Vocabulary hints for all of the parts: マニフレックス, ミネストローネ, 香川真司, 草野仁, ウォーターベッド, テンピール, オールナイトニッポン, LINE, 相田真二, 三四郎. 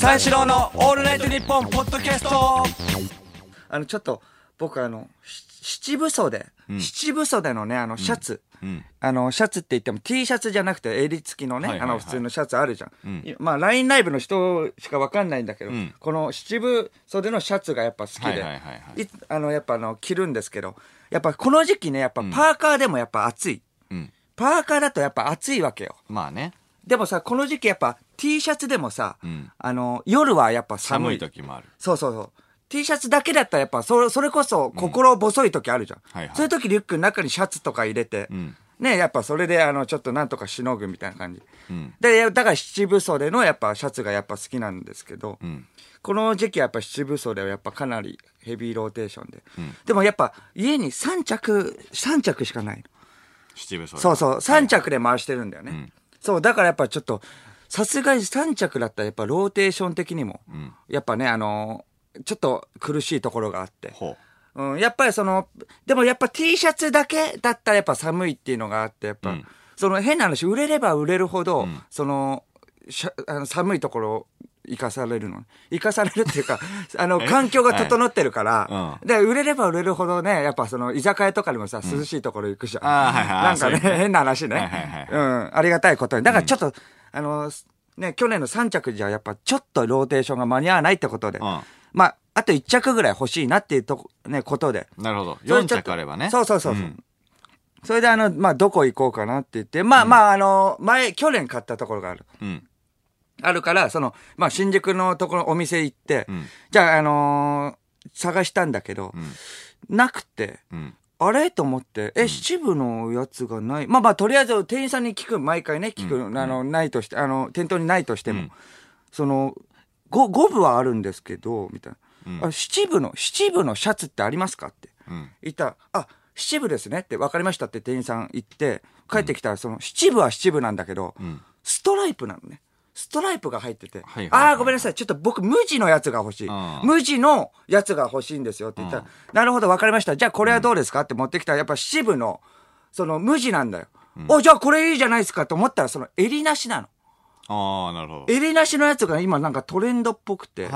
三四郎のオールナイトニッポンポッドキャスト。ちょっと僕七分袖、七分袖のねシャツ、シャツって言っても T シャツじゃなくて襟付きのね、普通のシャツあるじゃん、まあ LINE ライブの人しか分かんないんだけど、この七分袖のシャツがやっぱ好きで、やっぱ着るんですけど、やっぱこの時期ね、やっぱパーカーでもやっぱ暑い、パーカーだとやっぱ暑いわけよ。まあね。でもさ、この時期やっぱ T シャツでもさ、夜はやっぱ寒い時もある。そうそうそう。T シャツだけだったらやっぱそれこそ心細い時あるじゃん。そういう時リュックの中にシャツとか入れて、ね、やっぱそれでちょっとなんとかしのぐみたいな感じ。で、だから七分袖のやっぱシャツがやっぱ好きなんですけど、この時期はやっぱ七分袖はやっぱかなりヘビーローテーションで。でもやっぱ家に3着しかないの。七分袖。そうそう、3着で回してるんだよね。そう、だからやっぱちょっと、さすがに3着だったらやっぱローテーション的にも、やっぱね、ちょっと苦しいところがあって。やっぱりでもやっぱ T シャツだけだったらやっぱ寒いっていうのがあって、やっぱ、変な話、売れれば売れるほど、寒いところ生かされるの。生かされるっていうか、環境が整ってるから、で、売れれば売れるほどね、やっぱ居酒屋とかでもさ、涼しいところ行くじゃん。なんかね、変な話ね。ありがたいことに。だからちょっと、ね、去年の3着じゃやっぱちょっとローテーションが間に合わないってことで、まあ、あと1着ぐらい欲しいなっていうね、ことで。なるほど。4着あればね。そうそうそう。それでまあ、どこ行こうかなって言って、まあ、去年買ったところがある。あるから、まあ、新宿のところお店行って、じゃあ、探したんだけど、なくて、あれと思って、七分のやつがない。まあまあ、とりあえず店員さんに聞く、毎回ね、聞く、ないとして、店頭にないとしても、5分はあるんですけど、みたいな。七分のシャツってありますかって言ったら、七分ですねって、わかりましたって店員さん言って、帰ってきたら、七分は七分なんだけど、ストライプなのね。ストライプが入ってて、ごめんなさい、ちょっと僕無地のやつが欲しい。無地のやつが欲しいんですよって言ったら、なるほど、わかりました。じゃあこれはどうですかって持ってきたら、やっぱ七分の、無地なんだよ。じゃあこれいいじゃないですかと思ったら、襟なしなの。なるほど。襟なしのやつが今なんかトレンドっぽくて。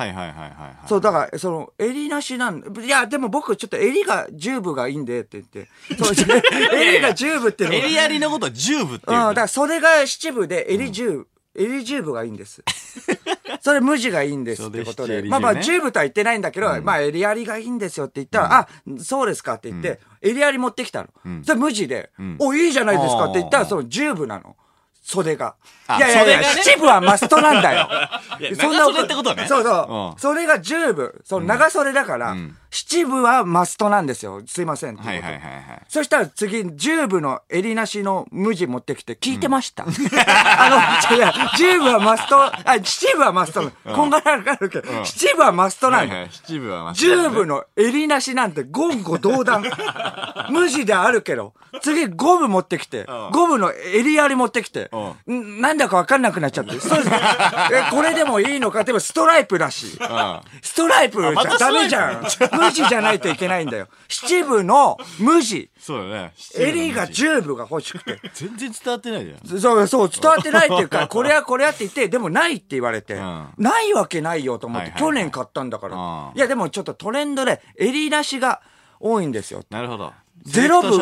そう、だから、襟なしなん、いや、でも僕ちょっと襟が10分がいいんでって言って。そう、襟が10分っていうの。襟やりのこと10分っていう。だから袖が七分で襟10。襟10部がいいんです。それ無地がいいんですってことで。まあまあ10部とは言ってないんだけど、まあ襟ありがいいんですよって言ったら、そうですかって言って、襟あり持ってきたの。それ無地で、いいじゃないですかって言ったら、10部なの。袖が。いやいやいや、七部はマストなんだよ。そんな長袖ってことね。そうそう。それが10部。長袖だから、七部はマストなんですよ。すいません。そしたら次、10部の襟なしの無地持ってきて、聞いてました。10部はマスト、七部はマスト。こんがらがるけど、七部はマストなんだよ。10部の襟なしなんて言語道断。無地であるけど、次5部持ってきて、5部の襟あり持ってきて、なんだかわかんなくなっちゃって。これでもいいのか、でもストライプだし。ストライプじゃダメじゃん。無地じゃないといけないんだよ。七分の無地。そうだね。襟が十分が欲しくて。全然伝わってないじゃん。そうそう、伝わってないっていうか、これやって言って、でもないって言われて、ないわけないよと思って、去年買ったんだから。いや、でもちょっとトレンドで、襟出しが多いんですよ。なるほど。ゼロ部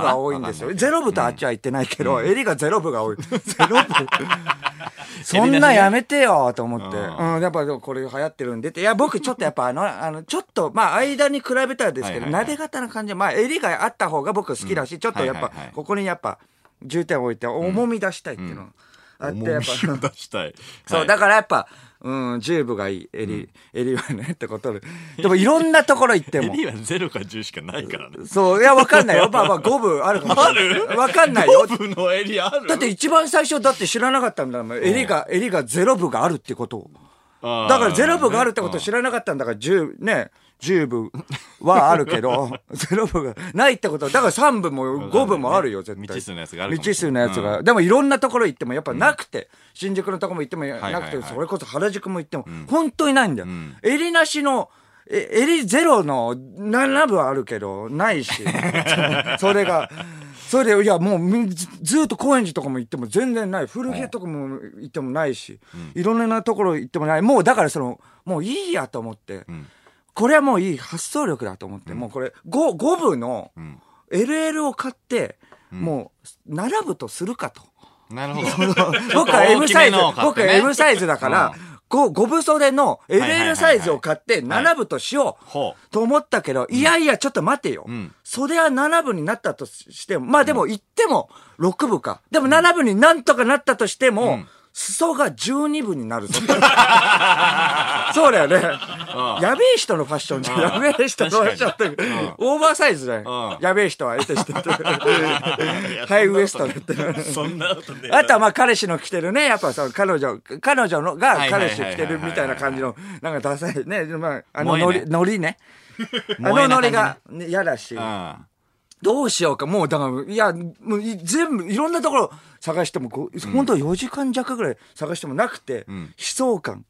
が多いんですよ。ゼロ部とあっちは言ってないけど、襟がゼロ部が多い。ゼロ部そんなやめてよ、と思って。やっぱこれ流行ってるんでって。いや、僕ちょっとやっぱちょっと、まあ間に比べたらですけど、撫で方な感じ。まあ襟があった方が僕好きだし、ちょっとやっぱ、ここにやっぱ、重点を置いて、重み出したいっていうの。あって、やっぱ。重み出したい。そう、だからやっぱ、10部がいい、襟はね、ってことで。でもいろんなところ行っても。襟は0か10しかないからね。そう、いや、わかんないよ。まあまあ、5部あるかもしれない。わかんないよ。5部の襟ある？だって一番最初、だって知らなかったんだもん。襟が0部があるってことを。だから0部があるってことを知らなかったんだから、10部はあるけど、0部がないってことは、だから3部も5部もあるよ、絶対。未知数のやつがある。未知数のやつが。でもいろんなところ行っても、やっぱなくて、新宿のとこも行ってもなくて、それこそ原宿も行っても、本当にないんだよ。襟なしの、襟ゼロの7部はあるけど、ないし、それが。それでいやもうずっと高円寺とかも行っても全然ない、古着とかも行ってもないし、いろんなところ行ってもない、もうだからそのもういいやと思って、うん、これはもういい発想力だと思って、うん、もうこれ 5部の LL を買って、うん、もう並ぶとするかと。なるほど。僕は M サイズ、僕は M サイズだから、5分袖の LL サイズを買って7部としようと思ったけど、いやいやちょっと待てよ、うん、袖は7部になったとしても、まあでも言っても6部か、でも7部になんとかなったとしても、うん、裾が12部になるぞ。そうだよね。やべえ人のファッションじゃん。やべえ人のファッションってオーバーサイズだよ。やべえ人は得てしてハイウエストだって。そんなことね。あとはまあ彼氏の着てるね、やっぱその彼女のが彼氏着てるみたいな感じのなんかダサいね、まああのノリね、あのノリが嫌だし。どうしようか、もうだから、いや、もう全部、いろんなところ探しても、本当は4時間弱ぐらい探してもなくて、うん、悲壮感、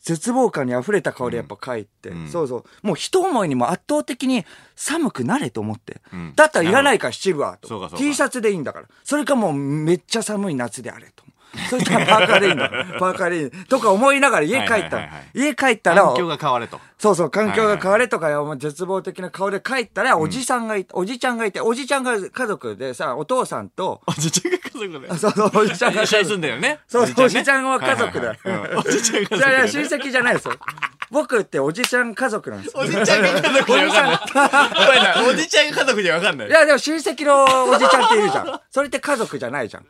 絶望感に溢れた顔でやっぱ帰って、うん、そうそう、もう一思いにも圧倒的に寒くなれと思って、うん、だったらいらないから七分はと、T シャツでいいんだから、それかもうめっちゃ寒い夏であれと。そしたらパーカーでいいんだ。パーカーでいい。とか思いながら家帰ったら、家帰ったら、環境が変われと。そうそう、環境が変われとか、絶望的な顔で帰ったら、おじちゃんがいて、おじちゃんが家族でさ、お父さんと、おじちゃんが家族で。そうそう、おじちゃんが。一緒に住んだよね。そうそう、おじちゃんは家族だ。おじちゃんが。いやいや、親戚じゃないですよ。僕っておじちゃん家族なんですよ。おじちゃんが家族じゃ分かんない。おじちゃんが家族じゃ分かんない。いや、でも親戚のおじちゃんっているじゃん。それって家族じゃないじゃん。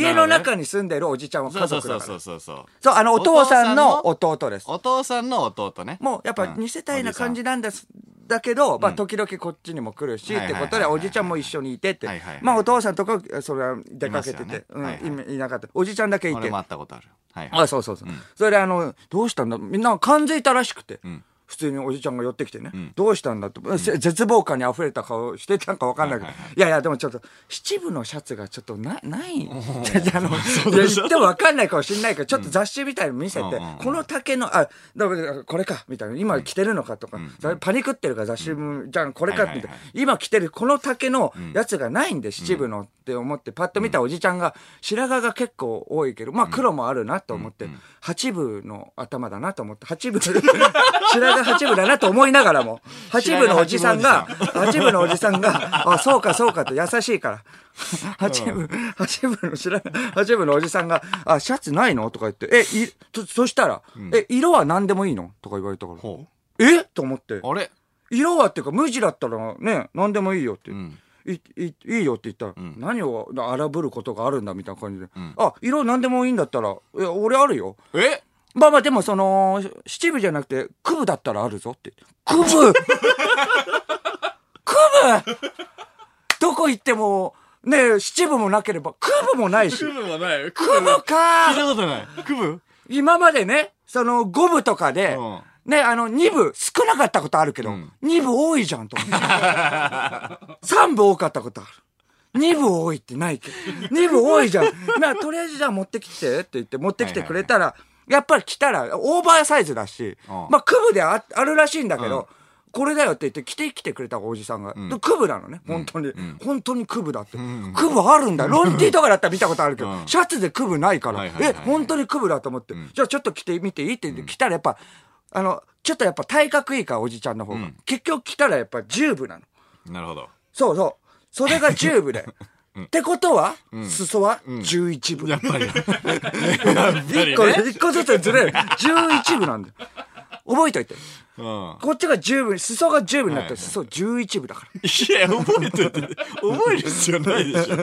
家の中に住んでるおじちゃんは家族だから。そうそうそうそう。そう、お父さんの弟です。お父さんの弟ね。もうやっぱ二世帯な感じなんです。だけど、まあ時々こっちにも来るし、ってことでおじちゃんも一緒にいてって。まあお父さんとか、それは出かけてて、いなかった。おじちゃんだけいて。俺も会ったことある。はいはい、あ、そうそうそう。うん、それでどうしたんだ、みんな感づいたらしくて、うん、普通におじちゃんが寄ってきてね、うん、どうしたんだって、うん、絶望感に溢れた顔してたんか分かんないけど、いやいや、でもちょっと、七分のシャツがちょっとない、言っても分かんないかもしれないけど、ちょっと雑誌みたいに見せて、うん、この丈の、あ、だからこれか、みたいな、今着てるのかとか、うん、パニクってるから雑誌、うん、じゃあこれか、みたいな、今着てるこの丈のやつがないんで、七分の。うんって思ってパッと見たおじちゃんが白髪が結構多いけど、まあ黒もあるなと思って、8部の頭だなと思って、8部、白髪8部だなと思いながらも、8部のおじさんが、8部のおじさんが、あ、そうかそうかと優しいから、8部のおじさんが、あ、シャツないのとか言って、そしたら、色は何でもいいのとか言われたから、えと思って、あれ色はっていうか無地だったらね、何でもいいよって。いいよって言ったら、うん、何を荒ぶることがあるんだみたいな感じで、うん、あ、色なんでもいいんだったら、いや俺あるよ、え、まあまあでもその七部じゃなくて九部だったらあるぞって、九部九部どこ行ってもねえ、七部もなければ九部もないし、九部もない、九部か、聞いたことない、九部、今までね、その五部とかで、うんね、2部少なかったことあるけど、うん、2部多いじゃんと思って。3部多かったことある。2部多いってないけど。2部多いじゃん。まあ、とりあえずじゃあ持ってきてって言って、持ってきてくれたら、やっぱり来たら、オーバーサイズだし、まあ、区部であるらしいんだけど、うん、これだよって言って、来てきてくれたおじさんが。うん、区部なのね、本当に。うん、本当に区部だって。うん、区部あるんだ。ロンティーとかだったら見たことあるけど、うん、シャツで区部ないから、本当に区部だと思って、うん、じゃあちょっと着てみていいって言って、来たらやっぱ、ちょっとやっぱ体格いいから、おじちゃんの方が。うん、結局来たらやっぱ10部なの。なるほど。そうそう。それが10部で。うん、ってことは、うん、裾は11部。やっぱり。1個ずつずれる。11部なんだよ。覚えといて。こっちが10分、裾が10分になったら、裾11分だから。いや、覚えといて。覚える必要ないでしょ。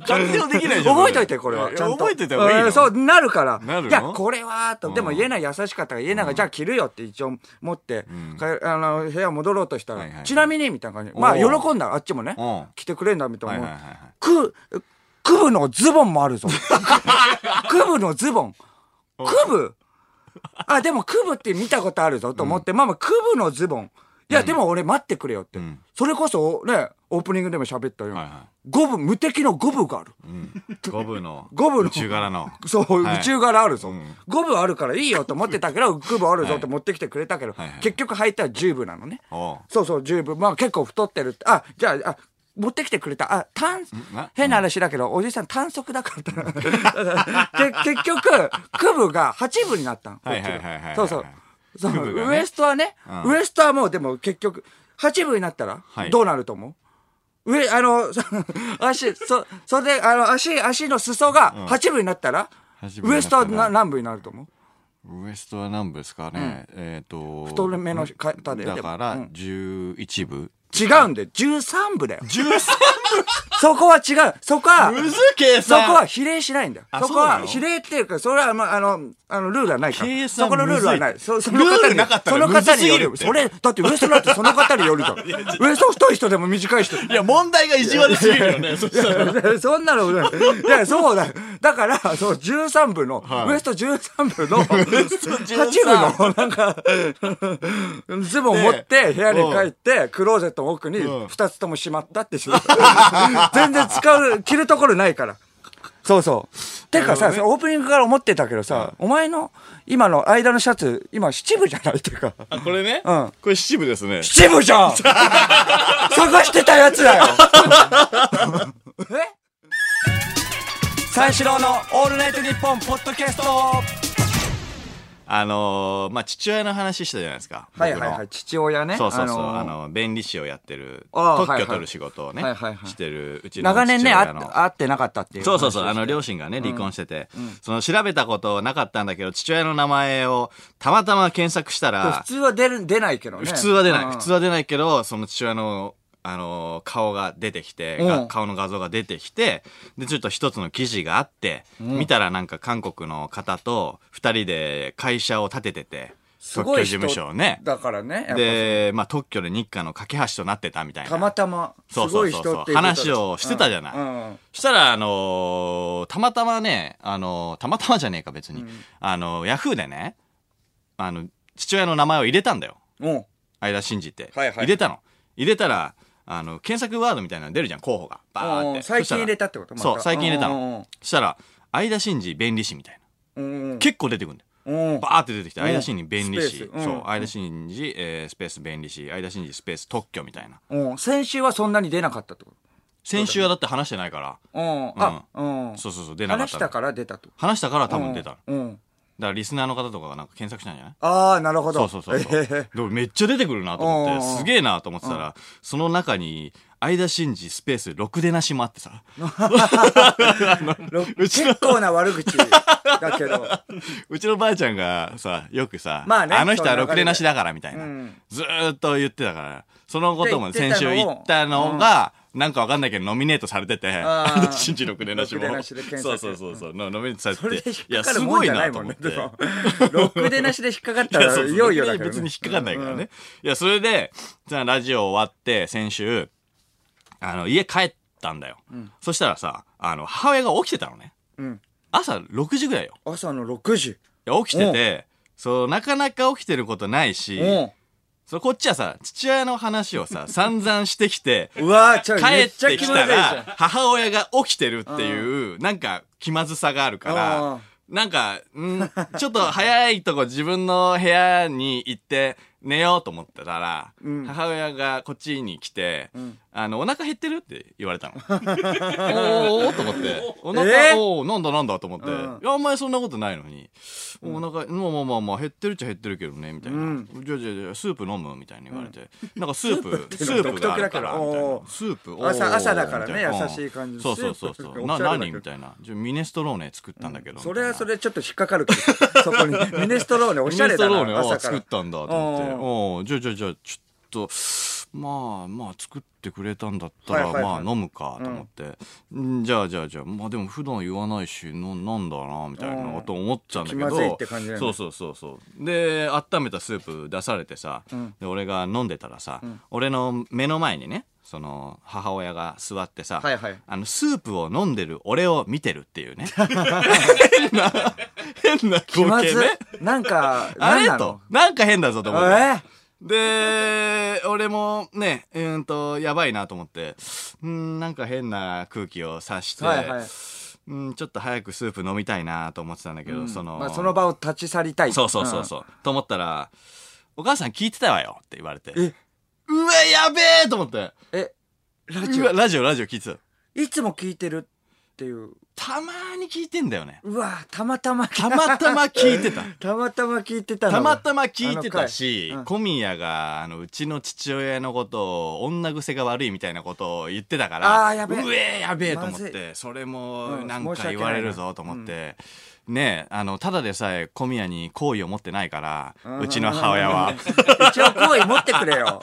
活用できないじゃん。覚えといて、これは。ちゃんと。覚えてた方がいい。そう、なるから。いや、これは、と。でも、家内優しかったから、家内が、じゃあ着るよって一応持って、部屋戻ろうとしたら、ちなみに、みたいな感じ。まあ、喜んだ、あっちもね。着てくれんだ、みたいな。クブのズボンもあるぞ。クブのズボン。クブあ、でも、クブって見たことあるぞと思って、うん、ママ、クブのズボン。いや、でも俺待ってくれよって。うん、それこそ、ね、オープニングでも喋ったよ。5部、無敵の5部がある。5部の。5部の。宇宙柄の。そう、宇宙柄あるぞ。5部あるからいいよと思ってたけど、9部あるぞって持ってきてくれたけど、結局履いたら10部なのね。そうそう、10部。まあ結構太ってるって。あ、じゃあ、持ってきてくれた。あ、変な話だけど、おじさん短足だから結局、区部が8部になったの。そうそう。そのウエストはね、うん、ウエストはもうでも結局、8部になったら、どうなると思う、はい上、それで、足の裾が8部になったら、うん、ウエストは何部になると思う？ウエストは何部ですかね、うん、太めの方で。だから、11部、違うんで、13部だよ。13部そこは違う。そこは、そこは比例しないんだよ。そこは比例っていうか、それは、ルールはないから。そこのルールはない。その方による。それ、だってウエストなんてその方によるじゃん。ウエスト太い人でも短い人。いや、問題が意地悪すぎるよね。そんなの、いや、そうだよ。だから、その13部の、ウエスト13部の、8部の、なんか、ズボン持って、部屋に帰って、クローゼットの奥に2つともしまったってしまった。全然着るところないから。そうそう。てかさ、オープニングから思ってたけどさ、お前の今の間のシャツ、今7部じゃないっていうか。あ、これね。うん。これ7部ですね。7部じゃん探してたやつだよえ三四郎のオールナイトニッポンポッドキャスト。まあ、父親の話したじゃないですか。はいはいはい。父親ね。そうそうそう。弁理士をやってる、特許取る仕事をね、してるうちの父親の。長年ね、会ってなかったっていう。そうそうそう。両親がね、離婚してて、その調べたことなかったんだけど、父親の名前をたまたま検索したら。普通は出ないけどね。普通は出ないけど、その父親の、顔が出てきて、顔の画像が出てきて、で、ちょっと一つの記事があって、見たらなんか韓国の方と二人で会社を建ててて、特許事務所をね。だからね。で、まあ特許で日韓の架け橋となってたみたいな。たまたま。そうそうそう。話をしてたじゃない。そしたら、たまたまね、たまたまじゃねえか別に。ヤフーでね、父親の名前を入れたんだよ。相田真二って。入れたの。入れたら、検索ワードみたいなの出るじゃん、候補が。バーって。最近入れたってこと？そう、最近入れたの。そしたら、相田真二弁理士みたいな。結構出てくるんだよ。バーって出てきて、相田真二弁理士。そう、相田真二スペース弁理士、相田真二スペース特許みたいな。先週はそんなに出なかったってこと？先週はだって話してないから。そうそうそう、出なかった。話したから多分出た。だからリスナーの方とかがなんか検索したんじゃない？ああ、なるほど。そうそうそう。でもめっちゃ出てくるなと思って、すげえなと思ってたら、その中に、相田真二スペース6でなしもあってさ。結構な悪口だけど。うちのばあちゃんがさ、よくさ、あの人は6でなしだからみたいな。ずーっと言ってたから、そのことも先週言ったのが、なんかわかんないけど、ノミネートされてて、相田真二6でなしも。そうそうそう、ノミネートされてて。いや、すごいなと思って。6でなしで引っかかったら、いよいよだけど。別に引っかかんないからね。いや、それで、ラジオ終わって、先週、家帰ったんだよ。そしたらさ、母親が起きてたのね。朝6時ぐらいよ。朝の6時。起きてて、そう、なかなか起きてることないし、こっちはさ、父親の話をさ、散々してきて、帰ってきたら、母親が起きてるっていう、なんか気まずさがあるから、なんか、ちょっと早いとこ自分の部屋に行って寝ようと思ってたら、母親がこっちに来て、お腹減ってるって言われたの。おーと思って、お腹、おー、なんだなんだと思って、あんまりそんなことないのに、お腹、まあ減ってるっちゃ減ってるけどね、みたいな。じゃあ、スープ飲むみたいに言われて、なんかスープがあるから、みたいな。スープ、朝だからね、優しい感じで。そう。何みたいな。ミネストローネ作ったんだけど。それはそれちょっと引っかかるけど、そこに。ミネストローネ、おしゃれだな。ミネストローネを作ったんだと思って。じゃあちょっとまあ作ってくれたんだったらまあ飲むかと思って、じゃあまあでも普段言わないしなんだなみたいなこと思っちゃうんだけど、気まずいって感じだよね。そうで温めたスープ出されてさ、で俺が飲んでたらさ、俺の目の前にねその母親が座ってさ、スープを飲んでる俺を見てるっていうね変な光景ね。あれとなんか変だぞと思って。で、俺もね、やばいなと思って、なんか変な空気を察して、ちょっと早くスープ飲みたいなと思ってたんだけど、その場を立ち去りたい。そう。と思ったら、お母さん聞いてたわよって言われて。うわ、やべえと思って。ラジオ聞いてた。いつも聞いてるっていう。たまに聞いてんだよね。うわ、たまたま聞いてたし、小宮がうちの父親のことを女癖が悪いみたいなことを言ってたから、やべえと思って、それもなんか言われるぞと思ってね。ただでさえ小宮に好意を持ってないから、うちの母親は一応好意持ってくれよ。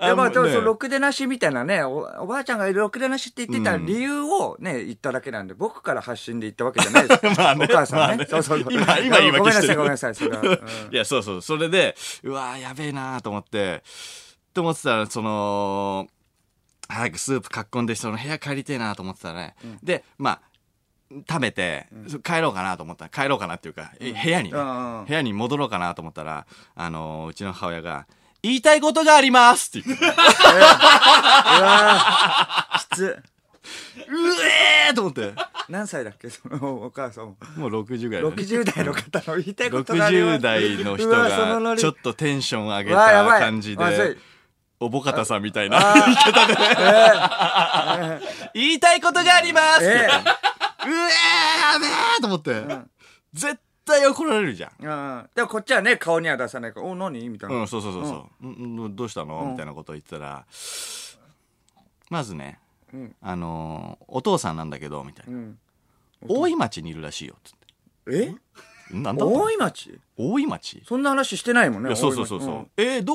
でもそのろくでなしみたいなね、おばあちゃんがろくでなしって言ってた理由をね、言っただけなんで、僕から発信で言ったわけじゃないです。まあね、お母さんね。そうそう。今言い訳してる。ごめんなさい。それは。いや、そうそう。それで、うわー、やべえなーと思って、たら、早くスープかっこんで、その部屋帰りてえなーと思ってたらね。で、まあ、食べて帰ろうかなと思ったら、帰ろうかなっていうか、部屋に戻ろうかなと思ったら、うちの母親が、言いたいことがありますって言って。うわー、きつ。うえーと思って。何歳だっけ、そのお母さんも。もう60ぐらいだね。60代の方の言いたいことがあります。60代の人がちょっとテンション上げた感じで、おぼかたさんみたいな言い方で。言いたいことがありますって言って。うえーと思って。絶対絶対怒られるじゃん。でもこっちはね、顔には出さないから、お、何みたいな。どうしたのみたいなことを言ったら、まずね、お父さんなんだけどみたいな、大井町にいるらしいよっつって。え、なんだ大井町、そんな話してないもんね。そう、ど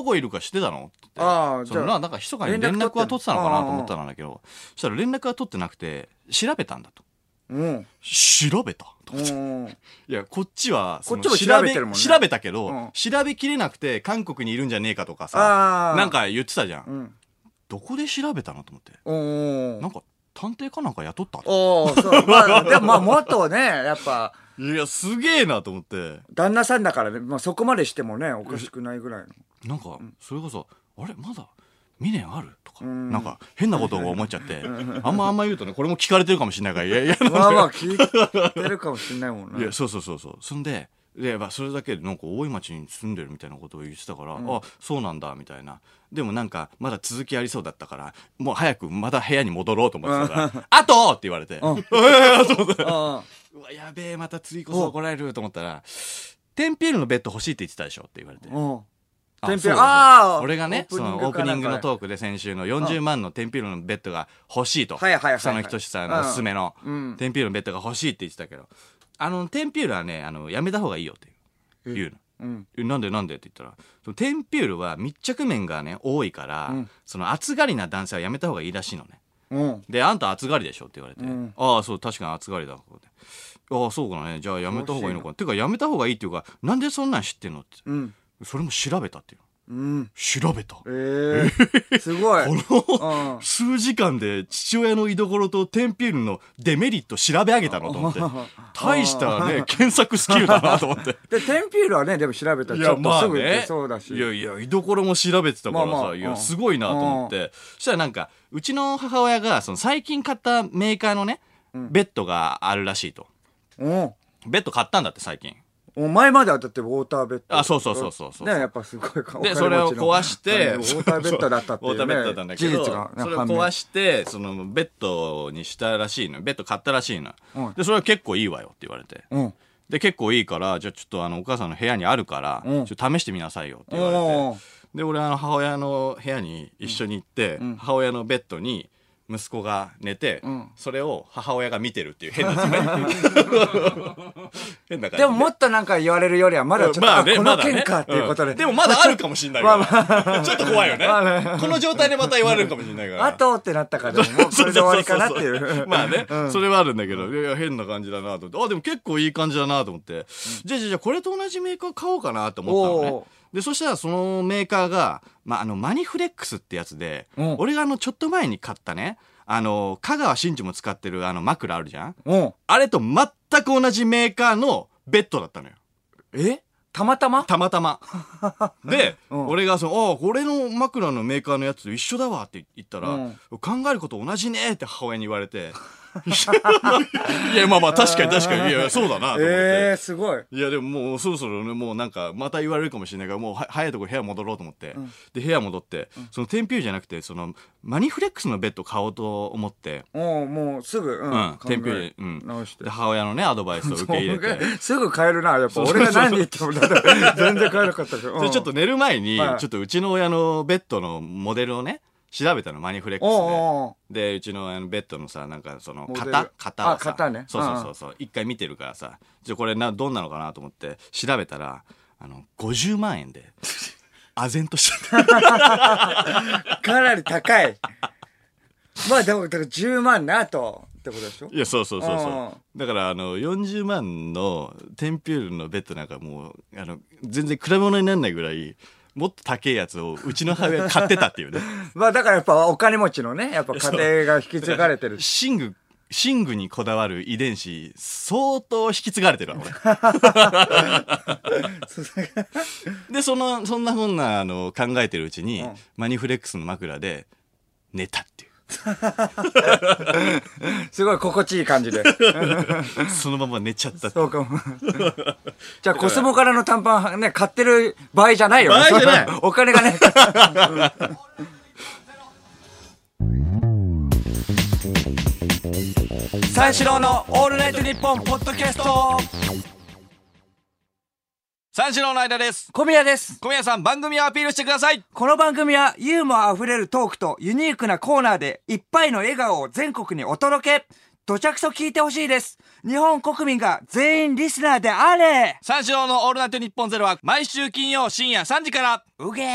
こいるか知ってたのって。ああ、じゃあなんか密かに連絡は取ってたのかなと思ったんだけど、そしたら連絡は取ってなくて調べたんだと。調べたと思って。いや、こっちは、調べたけど、調べきれなくて、韓国にいるんじゃねえかとかさ、なんか言ってたじゃん。どこで調べたのと思って。なんか、探偵かなんか雇った。でも、元ね、やっぱ。いや、すげえなと思って。旦那さんだからね、そこまでしてもね、おかしくないぐらいの。なんか、それこそ、あれ、まだ未練あるとか、なんか変なことを思っちゃって、あんま言うとね、これも聞かれてるかもしれないから、いやいや、まあまあ聞いてるかもしれないもんね。いや、そう。そんで、それだけでなんか大井町に住んでるみたいなことを言ってたから、あ、そうなんだみたいな。でもなんかまだ続きありそうだったから、もう早くまた部屋に戻ろうと思ってたから、あとって言われて、うわ、やべえ、また次こそ怒られると思ったら、テンピールのベッド欲しいって言ってたでしょって言われて。俺がね、そのオープニングのトークで先週の40万のテンピールのベッドが欲しいと、草野仁さんのおすすめのテンピールのベッドが欲しいって言ってたけど、テンピールはね、やめた方がいいよって言うの。なんでって言ったら、テンピールは密着面がね、多いから、その暑がりな男性はやめた方がいいらしいのね。で、あんた暑がりでしょって言われて、ああ、そう、確かに暑がりだ。ああ、そうかね、じゃあやめた方がいいのか。てか、やめた方がいいっていうか、なんでそんなん知ってんのって。それも調べたっていう。調べた。すごい。この数時間で父親の居所とテンピールのデメリット調べ上げたのと思って。大したね、検索スキルだなと思って。で、テンピールはね、でも調べたらちょっとすぐ行けそうだし。いやいや、居所も調べてたからさ、いや、すごいなと思って。そしたらなんか、うちの母親がその最近買ったメーカーのね、ベッドがあるらしいと。ベッド買ったんだって、最近。お前まではだってウォーターベッド。あ、そう。ね、やっぱすごい顔。で、それを壊して、ウォーターベッドだったっていうね。ウォーターベッドだったんだけど、事実が。それを壊して、そのベッドにしたらしいの。ベッド買ったらしいの。で、それは結構いいわよって言われて。で、結構いいから、じゃあちょっとお母さんの部屋にあるから、ちょっと試してみなさいよって言われて。で、俺母親の部屋に一緒に行って、母親のベッドに、息子が寝て、それを母親が見てるっていう変な感じ。でももっとなんか言われるよりはまだちょっとこの件かっていうことで。でもまだあるかもしれないから。ちょっと怖いよね。この状態でまた言われるかもしれないから。あとってなったから、もうそれで終わりかなっていう。まあね、それはあるんだけど、いや変な感じだなと思って。あ、でも結構いい感じだなと思って。じゃあこれと同じメーカー買おうかなと思ったのね。で、そしたらそのメーカーが、マニフレックスってやつで、俺がちょっと前に買ったね、香川真司も使ってる枕あるじゃん、あれと全く同じメーカーのベッドだったのよ。え？たまたま。で、俺が俺の枕のメーカーのやつと一緒だわって言ったら、考えること同じねって母親に言われて、いや、まあまあ、確かに確かに。いや、そうだなと思って。すごい。いや、でももう、そろそろね、もうなんか、また言われるかもしれないから、もう、早いとこ部屋戻ろうと思って。うん、で、部屋戻って、うん、その、テンピューじゃなくて、その、マニフレックスのベッド買おうと思って。もう、すぐ、うん。テンピューで、直して。で、母親のね、アドバイスを受け入れて。すぐ買えるな、やっぱ。俺が何言っても、全然買えなかったけど。で、ちょっと寝る前に、ちょっとうちの親のベッドのモデルをね、調べたの、マニフレックスで。で、うちのベッドのさ、なんかその、型はさ、ね、そう、一回見てるからさ、じゃこれどんなのかなと思って、調べたら、50万円で、唖然とした。かなり高い。まあでも、だから10万なと、ってことでしょ？いや、そう。だから、40万のテンピュールのベッドなんかもう、全然比べ物にならないぐらい、もっと高いやつをうちの母親買ってたっていうね。まあだからやっぱお金持ちのね、やっぱ家庭が引き継がれてる。寝具にこだわる遺伝子、相当引き継がれてるわ、俺。で、そんなふうな考えてるうちに、マニフレックスの枕で寝たっていう。すごい心地いい感じでそのまま寝ちゃったって。そうかも。じゃあコスモからの短パンね、買ってる場合じゃないよね。場合じゃない。お金がね。三四郎のオールナイトニッポンポッドキャスト。三四郎の間です。小宮です。小宮さん、番組をアピールしてください。この番組はユーモア溢れるトークとユニークなコーナーでいっぱいの笑顔を全国にお届け。どちゃくそ聞いてほしいです。日本国民が全員リスナーであれ。三四郎のオールナイトニッポンゼロは毎週金曜深夜3時から。うげー。